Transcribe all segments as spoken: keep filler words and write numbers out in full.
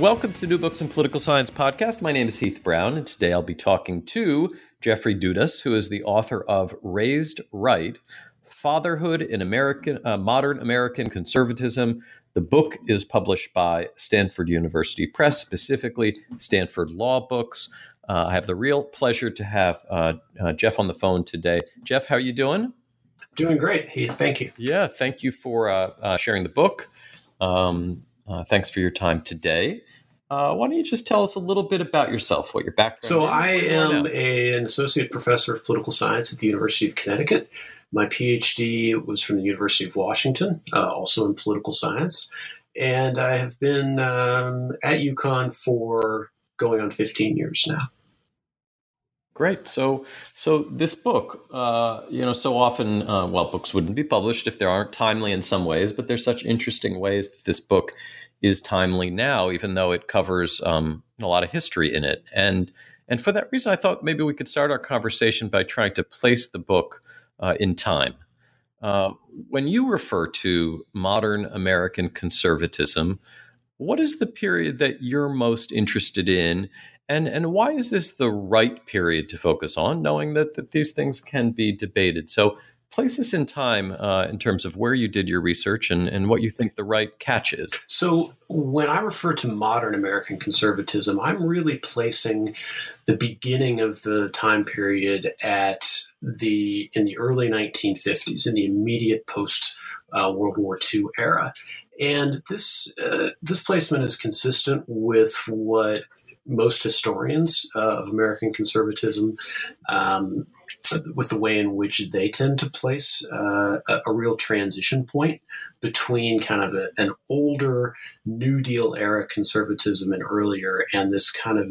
Welcome to the New Books in Political Science podcast. My name is Heath Brown, and today I'll be talking to Jeffrey Dudas, who is the author of Raised Right, Fatherhood in American uh, Modern American Conservatism. The book is published by Stanford University Press, specifically Stanford Law Books. Uh, I have the real pleasure to have uh, uh, Jeff on the phone today. Jeff, how are you doing? Doing great, Heath. Thank you. Yeah, thank you for uh, uh, sharing the book. Um Uh, thanks for your time today. Uh, why don't you just tell us a little bit about yourself, what your background is? So I am a, an associate professor of political science at the University of Connecticut. My PhD was from the University of Washington, uh, also in political science. And I have been um, at UConn for going on fifteen years now. Great. So, so this book, uh, you know, so often, uh, well, books wouldn't be published if they aren't timely in some ways, but there's such interesting ways that this book is timely now, even though it covers um, a lot of history in it. And and for that reason, I thought maybe we could start our conversation by trying to place the book uh, in time. Uh, when you refer to modern American conservatism, what is the period that you're most interested in? And and why is this the right period to focus on, knowing that, that these things can be debated? So place us in time uh, in terms of where you did your research and, and what you think the right catch is. So when I refer to modern American conservatism, I'm really placing the beginning of the time period at the in the early nineteen fifties, in the immediate post uh, World War Two era. And this uh, this placement is consistent with what most historians uh, of American conservatism, um, with the way in which they tend to place uh, a, a real transition point between kind of a, an older New Deal era conservatism and earlier, and this kind of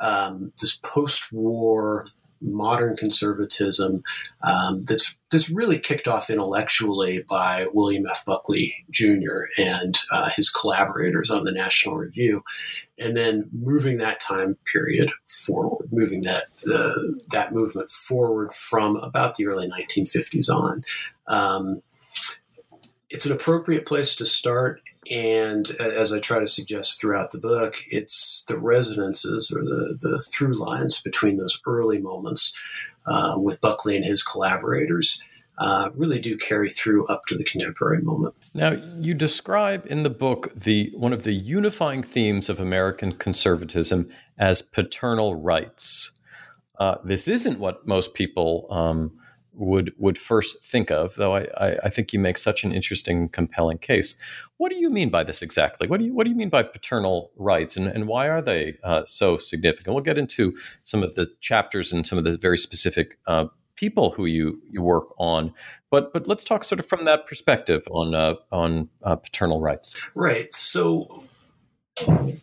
um, this post-war modern conservatism um, that's that's really kicked off intellectually by William F. Buckley Junior and uh, his collaborators on the National Review, and then moving that time period forward, moving that the, that movement forward from about the early nineteen fifties on. Um, it's an appropriate place to start. And as I try to suggest throughout the book, it's the resonances or the, the through lines between those early moments uh, with Buckley and his collaborators uh, really do carry through up to the contemporary moment. Now, you describe in the book the one of the unifying themes of American conservatism as paternal rights. Uh, this isn't what most people um, would would first think of, though I, I think you make such an interesting, compelling case. What do you mean by this exactly? What do you what do you mean by paternal rights, and, and why are they uh, so significant? We'll get into some of the chapters and some of the very specific uh, people who you, you work on, but but let's talk sort of from that perspective on uh, on uh, paternal rights. Right. So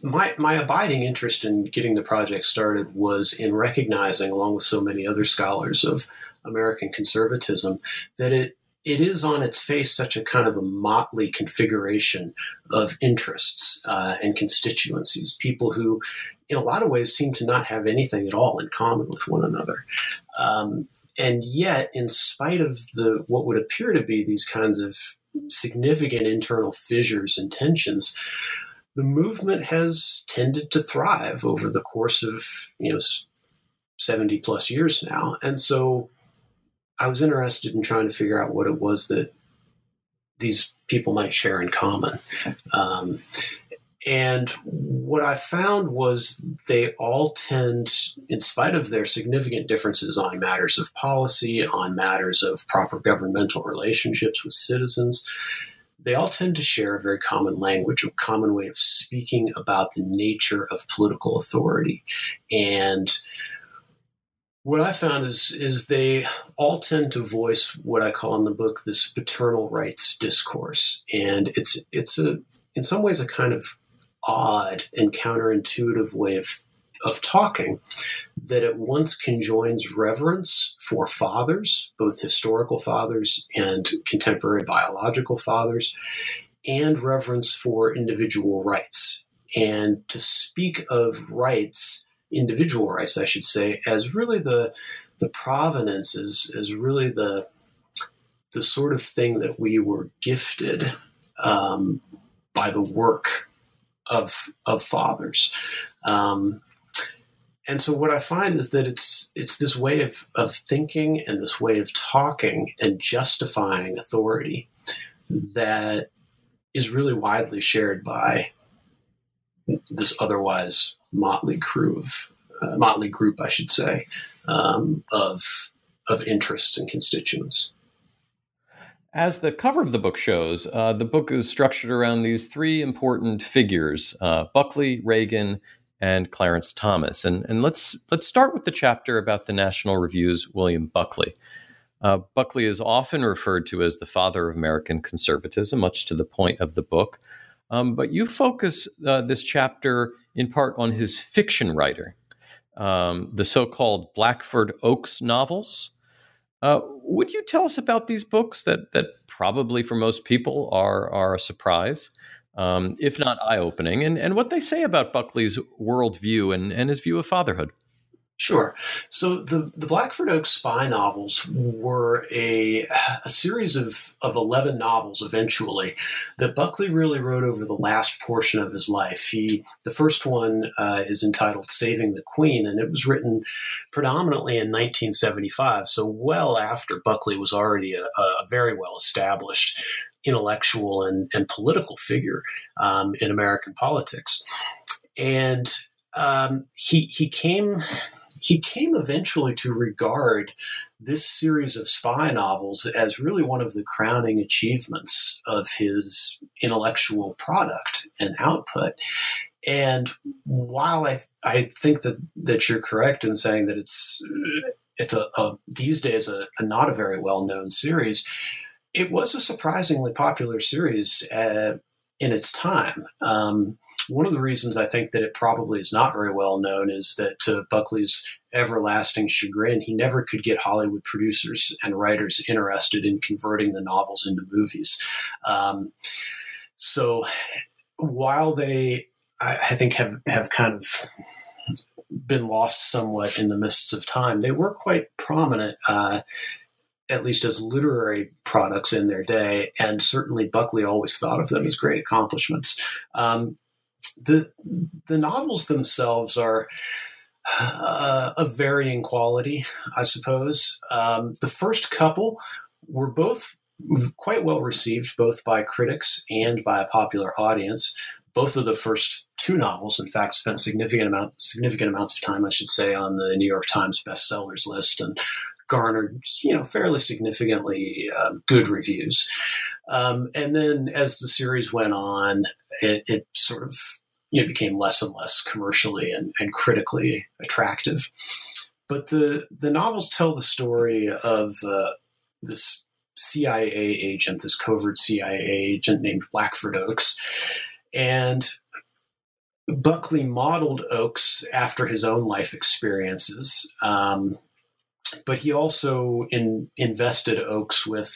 My my abiding interest in getting the project started was in recognizing, along with so many other scholars of American conservatism, that it it is on its face such a kind of a motley configuration of interests uh, and constituencies, people who in a lot of ways seem to not have anything at all in common with one another. Um, and yet, in spite of the what would appear to be these kinds of significant internal fissures and tensions, the movement has tended to thrive over the course of, you know, seventy plus years now. And so I was interested in trying to figure out what it was that these people might share in common. Um, and what I found was they all tend, in spite of their significant differences on matters of policy, on matters of proper governmental relationships with citizens, they all tend to share a very common language, a common way of speaking about the nature of political authority. And what I found is, is they all tend to voice what I call in the book this paternal rights discourse. And it's it's a in some ways a kind of odd and counterintuitive way of, of talking that at once conjoins reverence for fathers, both historical fathers and contemporary biological fathers, and reverence for individual rights. And to speak of rights, individual rights, I should say, as really the the provenance is, is really the the sort of thing that we were gifted um, by the work of of fathers. Um, and so what I find is that it's it's this way of, of thinking and this way of talking and justifying authority that is really widely shared by this otherwise motley crew of uh, motley group, I should say, um, of of interests and constituents. As the cover of the book shows, uh, the book is structured around these three important figures: uh, Buckley, Reagan, and Clarence Thomas. And and let's let's start with the chapter about the National Review's William Buckley. Uh, Buckley is often referred to as the father of American conservatism, much to the point of the book. Um, but you focus uh, this chapter in part on his fiction writing, um, the so-called Blackford Oaks novels. Uh, would you tell us about these books that that probably for most people are, are a surprise, um, if not eye-opening, and, and what they say about Buckley's worldview and, and his view of fatherhood? Sure. So the, the Blackford Oaks spy novels were a, a series of, of eleven novels eventually that Buckley really wrote over the last portion of his life. He, the first one uh, is entitled Saving the Queen, and it was written predominantly in nineteen seventy-five, so well after Buckley was already a, a very well-established intellectual and, and political figure um, in American politics. And um, he he came... He came eventually to regard this series of spy novels as really one of the crowning achievements of his intellectual product and output. And while I I think that, that you're correct in saying that it's it's a, a these days a, a not a very well known series, it was a surprisingly popular series uh, in its time. Um, One of the reasons I think that it probably is not very well known is that to Buckley's everlasting chagrin, he never could get Hollywood producers and writers interested in converting the novels into movies. Um, so while they, I, I think, have, have kind of been lost somewhat in the mists of time, they were quite prominent, uh, at least as literary products in their day. And certainly Buckley always thought of them as great accomplishments. Um, The the novels themselves are uh, of varying quality, I suppose. Um, the first couple were both quite well received, both by critics and by a popular audience. Both of the first two novels, in fact, spent significant amount significant amounts of time, I should say, on the New York Times bestsellers list and garnered, you know, fairly significantly uh, good reviews. Um, and then as the series went on, it, it sort of, you know, became less and less commercially and, and critically attractive. But the, the novels tell the story of uh, this C I A agent, this covert C I A agent named Blackford Oaks. And Buckley modeled Oaks after his own life experiences. Um, but he also in, invested Oaks with...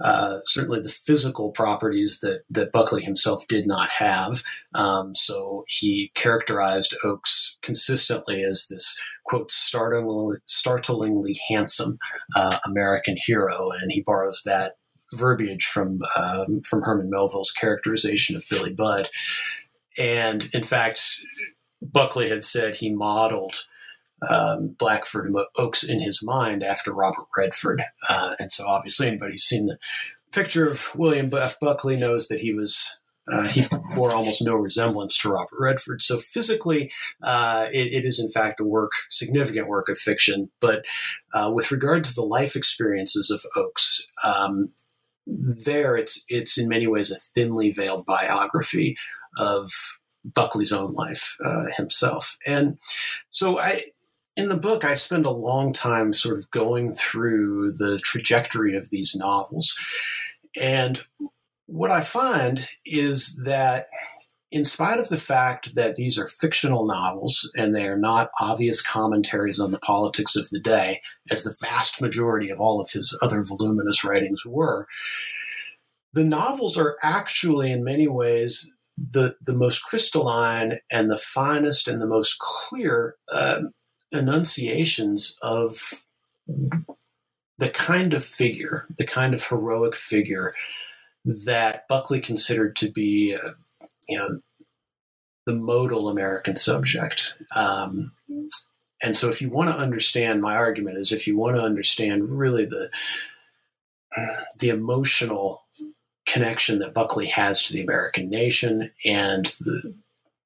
Uh, certainly the physical properties that, that Buckley himself did not have. Um, so he characterized Oaks consistently as this, quote, startlingly, startlingly handsome uh, American hero. And he borrows that verbiage from, um, from Herman Melville's characterization of Billy Budd. And in fact, Buckley had said he modeled Um, Blackford Oaks in his mind after Robert Redford. Uh, and so obviously anybody who's seen the picture of William F. Buckley knows that he was, uh, he bore almost no resemblance to Robert Redford. So physically, uh, it, it is in fact a work, significant work of fiction. But uh, with regard to the life experiences of Oaks, um, there it's, it's in many ways a thinly veiled biography of Buckley's own life uh, himself. And so I, in the book, I spend a long time sort of going through the trajectory of these novels. And what I find is that in spite of the fact that these are fictional novels and they are not obvious commentaries on the politics of the day, as the vast majority of all of his other voluminous writings were, the novels are actually in many ways the, the most crystalline and the finest and the most clear uh, enunciations of the kind of figure, the kind of heroic figure that Buckley considered to be uh, you know, the modal American subject. Um, and so if you want to understand, my argument is if you want to understand really the, the emotional connection that Buckley has to the American nation and the,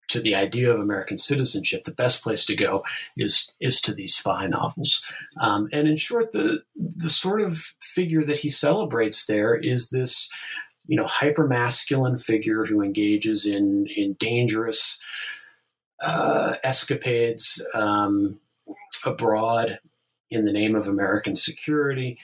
to the idea of American citizenship, the best place to go is, is to these spy novels. Um, and in short, the, the sort of figure that he celebrates there is this, you know, hyper-masculine figure who engages in in dangerous uh, escapades um, abroad in the name of American security,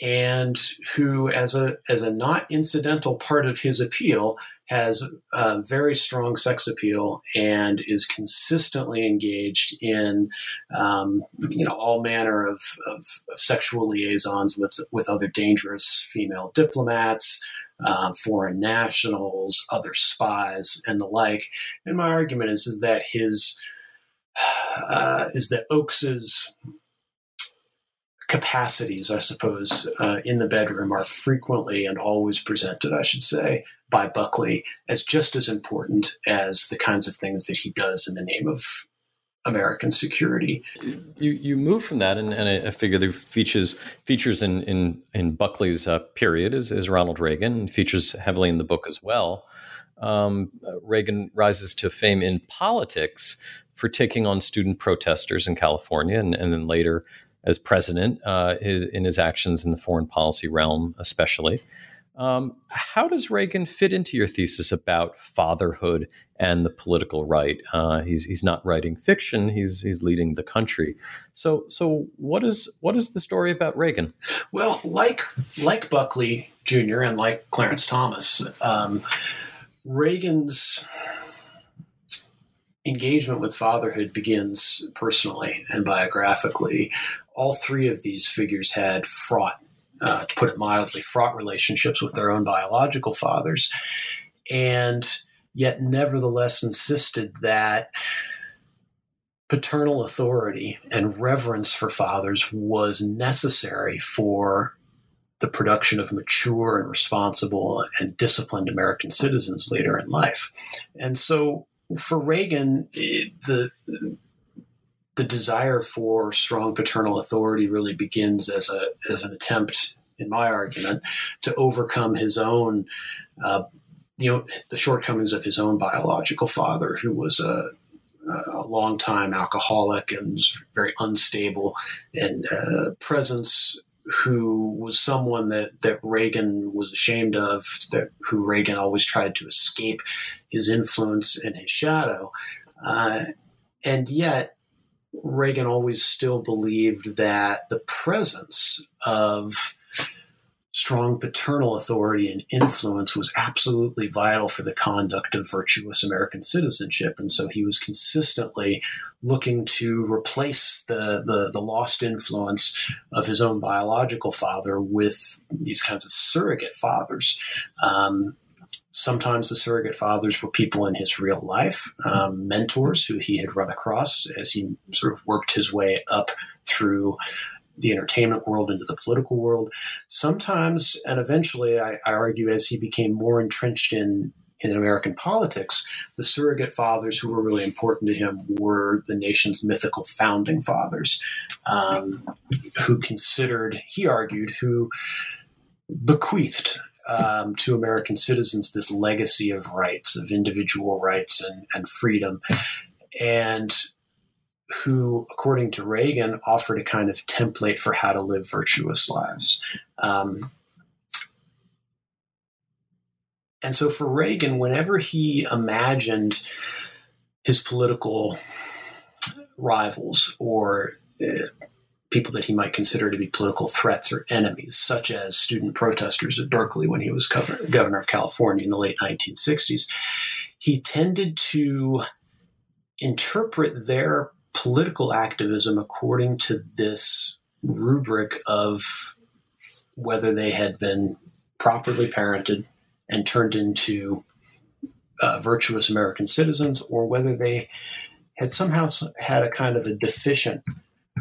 and who, as a as a not incidental part of his appeal, has a very strong sex appeal and is consistently engaged in um, you know all manner of, of, of sexual liaisons with with other dangerous female diplomats, Um, foreign nationals, other spies, and the like. And my argument is, is that his uh, is that Oakes's capacities, I suppose, uh, in the bedroom are frequently and always presented, I should say, by Buckley as just as important as the kinds of things that he does in the name of American security. You you move from that, and, and I figure the features features in in in Buckley's uh, period is is Ronald Reagan, and features heavily in the book as well. Um, Reagan rises to fame in politics for taking on student protesters in California, and, and then later as president uh, his, in his actions in the foreign policy realm, especially. Um, how does Reagan fit into your thesis about fatherhood and the political right? Uh, he's he's not writing fiction; he's he's leading the country. So so what is what is the story about Reagan? Well, like like Buckley Junior and like Clarence Thomas, um, Reagan's engagement with fatherhood begins personally and biographically. All three of these figures had fraught, Uh, to put it mildly, fraught relationships with their own biological fathers, and yet nevertheless insisted that paternal authority and reverence for fathers was necessary for the production of mature and responsible and disciplined American citizens later in life. And so for Reagan, the The desire for strong paternal authority really begins as a as an attempt, in my argument, to overcome his own, uh, you know, the shortcomings of his own biological father, who was a, a long-time alcoholic and was very unstable, and uh, presence who was someone that that Reagan was ashamed of, that who Reagan always tried to escape his influence and his shadow, uh, and yet. Reagan always still believed that the presence of strong paternal authority and influence was absolutely vital for the conduct of virtuous American citizenship. And so he was consistently looking to replace the, the, the lost influence of his own biological father with these kinds of surrogate fathers. Um, Sometimes the surrogate fathers were people in his real life, um, mentors who he had run across as he sort of worked his way up through the entertainment world into the political world. Sometimes, and eventually, I, I argue, as he became more entrenched in, in American politics, the surrogate fathers who were really important to him were the nation's mythical founding fathers, um, who considered, he argued, who bequeathed Um, to American citizens this legacy of rights, of individual rights and, and freedom, and who, according to Reagan, offered a kind of template for how to live virtuous lives. Um, and so for Reagan, whenever he imagined his political rivals or uh, people that he might consider to be political threats or enemies, such as student protesters at Berkeley when he was governor of California in the late nineteen sixties. He tended to interpret their political activism according to this rubric of whether they had been properly parented and turned into uh, virtuous American citizens, or whether they had somehow had a kind of a deficient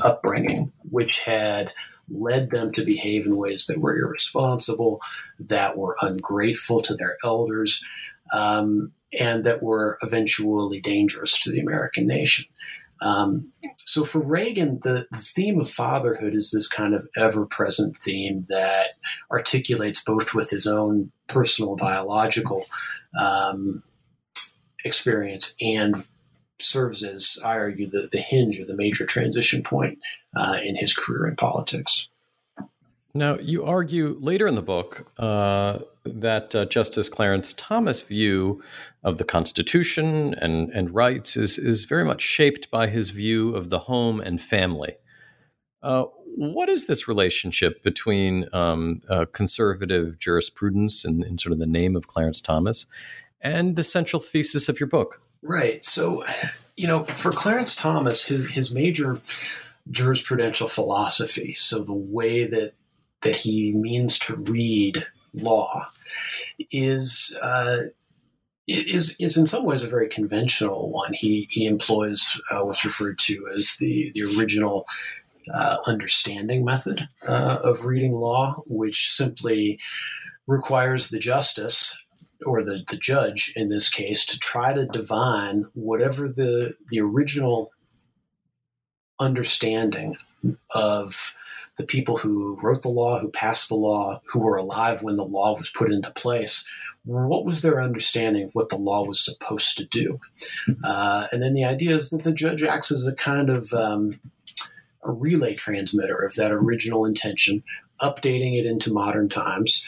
upbringing, which had led them to behave in ways that were irresponsible, that were ungrateful to their elders, um, and that were eventually dangerous to the American nation. Um, so for Reagan, the, the theme of fatherhood is this kind of ever-present theme that articulates both with his own personal biological um, experience and serves as, I argue, the, the hinge or the major transition point uh, in his career in politics. Now, you argue later in the book uh, that uh, Justice Clarence Thomas' view of the Constitution and, and rights is, is very much shaped by his view of the home and family. Uh, what is this relationship between um, uh, conservative jurisprudence in, in sort of the name of Clarence Thomas and the central thesis of your book? Right. So, you know, for Clarence Thomas, his, his major jurisprudential philosophy, so the way that that he means to read law is uh, is is in some ways a very conventional one. He he employs uh, what's referred to as the the original uh, understanding method uh, of reading law, which simply requires the justice or the, the judge in this case to try to divine whatever the the original understanding of the people who wrote the law, who passed the law, who were alive when the law was put into place, what was their understanding of what the law was supposed to do? Uh, and then the idea is that the judge acts as a kind of um, a relay transmitter of that original intention, updating it into modern times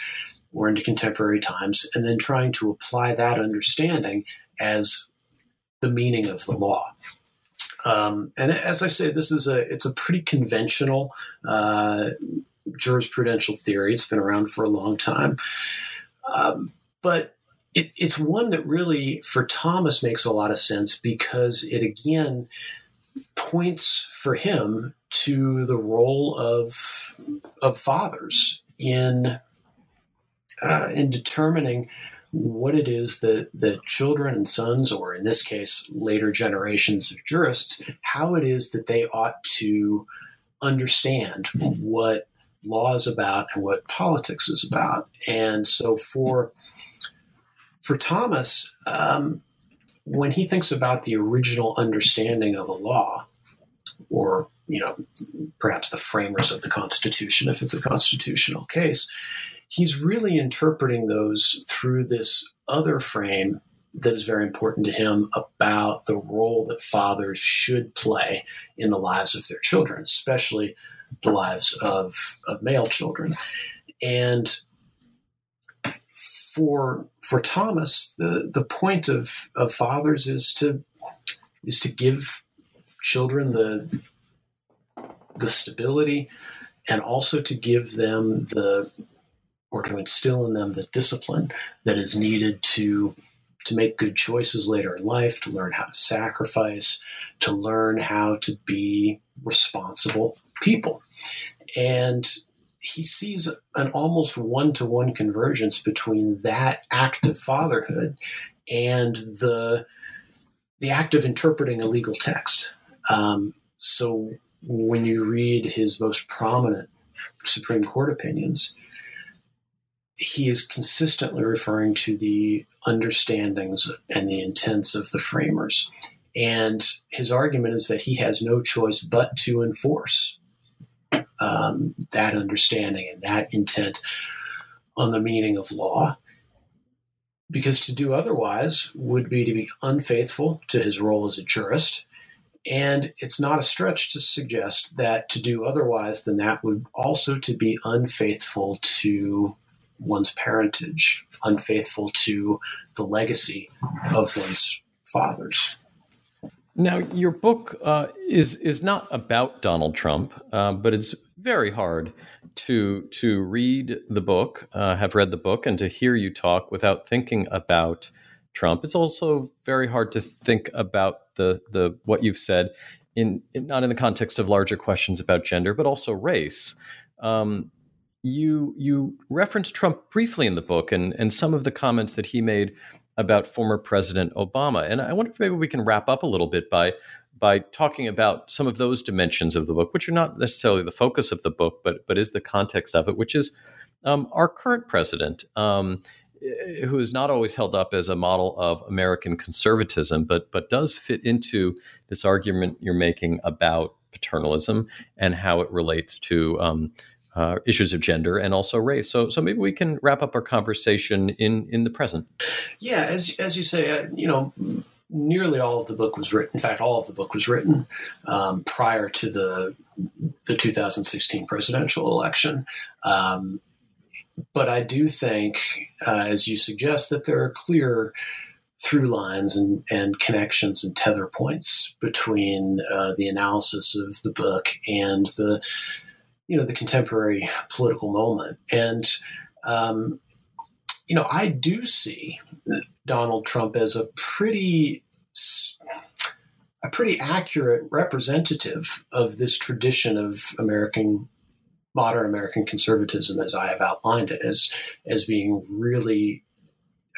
or into contemporary times, and then trying to apply that understanding as the meaning of the law. Um, and as I say, this is a it's a pretty conventional uh, jurisprudential theory. It's been around for a long time. Um, but it, it's one that really, for Thomas, makes a lot of sense because it, again, points for him to the role of of fathers in uh, in determining what it is that the children and sons, or in this case, later generations of jurists, how it is that they ought to understand what law is about and what politics is about. And so for, for Thomas, um, when he thinks about the original understanding of a law, or, you know, perhaps the framers of the Constitution, if it's a constitutional case, he's really interpreting those through this other frame that is very important to him about the role that fathers should play in the lives of their children, especially the lives of, of male children. And for for Thomas, the, the point of, of fathers is to is to give children the the stability and also to give them the or to instill in them the discipline that is needed to to make good choices later in life, to learn how to sacrifice, to learn how to be responsible people. And he sees an almost one-to-one convergence between that act of fatherhood and the the act of interpreting a legal text. Um, so when you read his most prominent Supreme Court opinions, he is consistently referring to the understandings and the intents of the framers. And his argument is that he has no choice but to enforce um, that understanding and that intent on the meaning of law, because to do otherwise would be to be unfaithful to his role as a jurist. And it's not a stretch to suggest that to do otherwise than that would also to be unfaithful to one's parentage, unfaithful to the legacy of one's fathers. Now, your book uh, is is not about Donald Trump, uh, but it's very hard to to read the book, uh, have read the book, and to hear you talk without thinking about Trump. It's also very hard to think about the the what you've said in, in not in the context of larger questions about gender, but also race. Um, you you reference Trump briefly in the book, and and some of the comments that he made about former President Obama. And I wonder if maybe we can wrap up a little bit by by talking about some of those dimensions of the book, which are not necessarily the focus of the book, but but is the context of it, which is um, our current president, um, who is not always held up as a model of American conservatism, but but does fit into this argument you're making about paternalism and how it relates to um, uh, issues of gender and also race. So so maybe we can wrap up our conversation in, in the present. Yeah, as as you say, uh, you know, nearly all of the book was written. In fact, all of the book was written um, prior to the the two thousand sixteen presidential election. Um, but I do think, uh, as you suggest, that there are clear through lines and, and connections and tether points between uh, the analysis of the book and the, you know, the contemporary political moment. And, um, you know, I do see Donald Trump as a pretty a pretty accurate representative of this tradition of American modern American conservatism, as I have outlined it, as as being really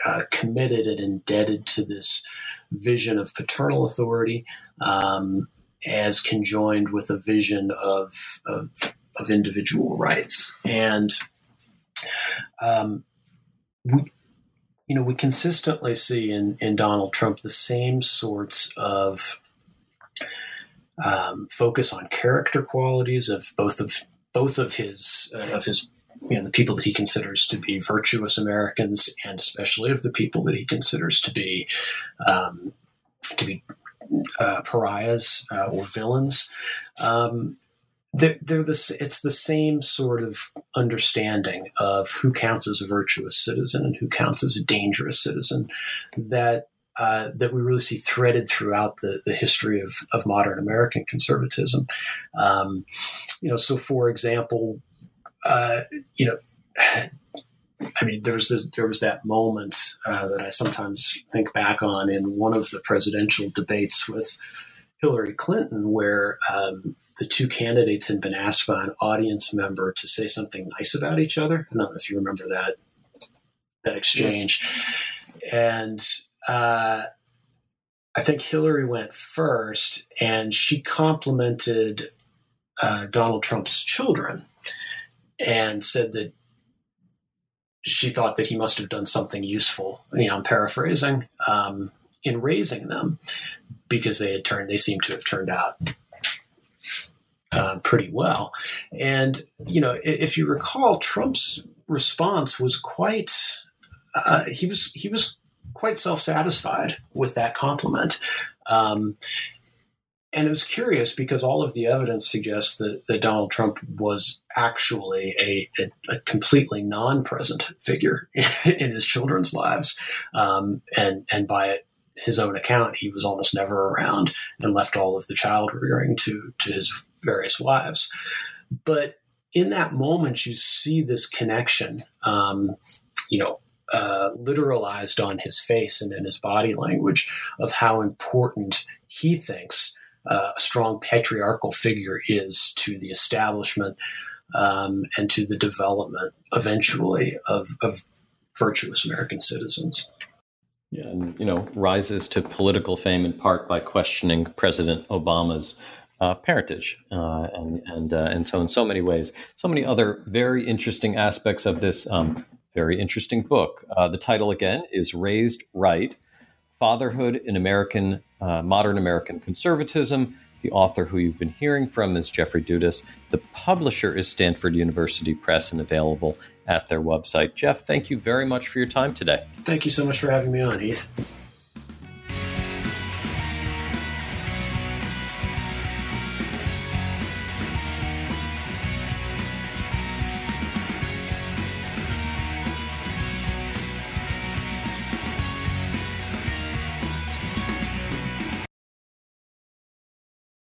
uh, committed and indebted to this vision of paternal authority, um, as conjoined with a vision of of, of individual rights. And um, we. You know, we consistently see in, in Donald Trump the same sorts of um, focus on character qualities of both of both of his uh, of his you know the people that he considers to be virtuous Americans, and especially of the people that he considers to be um, to be uh, pariahs uh, or villains. Um, They're, they're the, it's the same sort of understanding of who counts as a virtuous citizen and who counts as a dangerous citizen that uh, that we really see threaded throughout the, the history of, of modern American conservatism. Um, you know, so for example, uh, you know, I mean, there was this, there was that moment uh, that I sometimes think back on in one of the presidential debates with Hillary Clinton, where um, the two candidates had been asked by an audience member to say something nice about each other. I don't know if you remember that, that exchange. And uh, I think Hillary went first, and she complimented uh, Donald Trump's children and said that she thought that he must have done something useful. You know, I'm paraphrasing, um, in raising them, because they had turned, they seemed to have turned out Uh, pretty well. And, you know, if you recall, Trump's response was quite, uh, he was, he was quite self-satisfied with that compliment. Um, and it was curious because all of the evidence suggests that, that Donald Trump was actually a, a, a completely non-present figure in his children's lives. Um, and, and by it, his own account, he was almost never around and left all of the child rearing to, to his various wives. But in that moment, you see this connection, um, you know, uh, literalized on his face and in his body language of how important he thinks uh, a strong patriarchal figure is to the establishment um, and to the development eventually of, of virtuous American citizens. Yeah, and, you know, rises to political fame in part by questioning President Obama's uh, parentage, uh, and and uh, and so in so many ways, so many other very interesting aspects of this um, very interesting book. Uh, the title again is "Raised Right: Fatherhood in American uh, Modern American Conservatism." The author who you've been hearing from is Jeffrey Dudas. The publisher is Stanford University Press, and available at their website. Jeff, thank you very much for your time today. Thank you so much for having me on, Heath.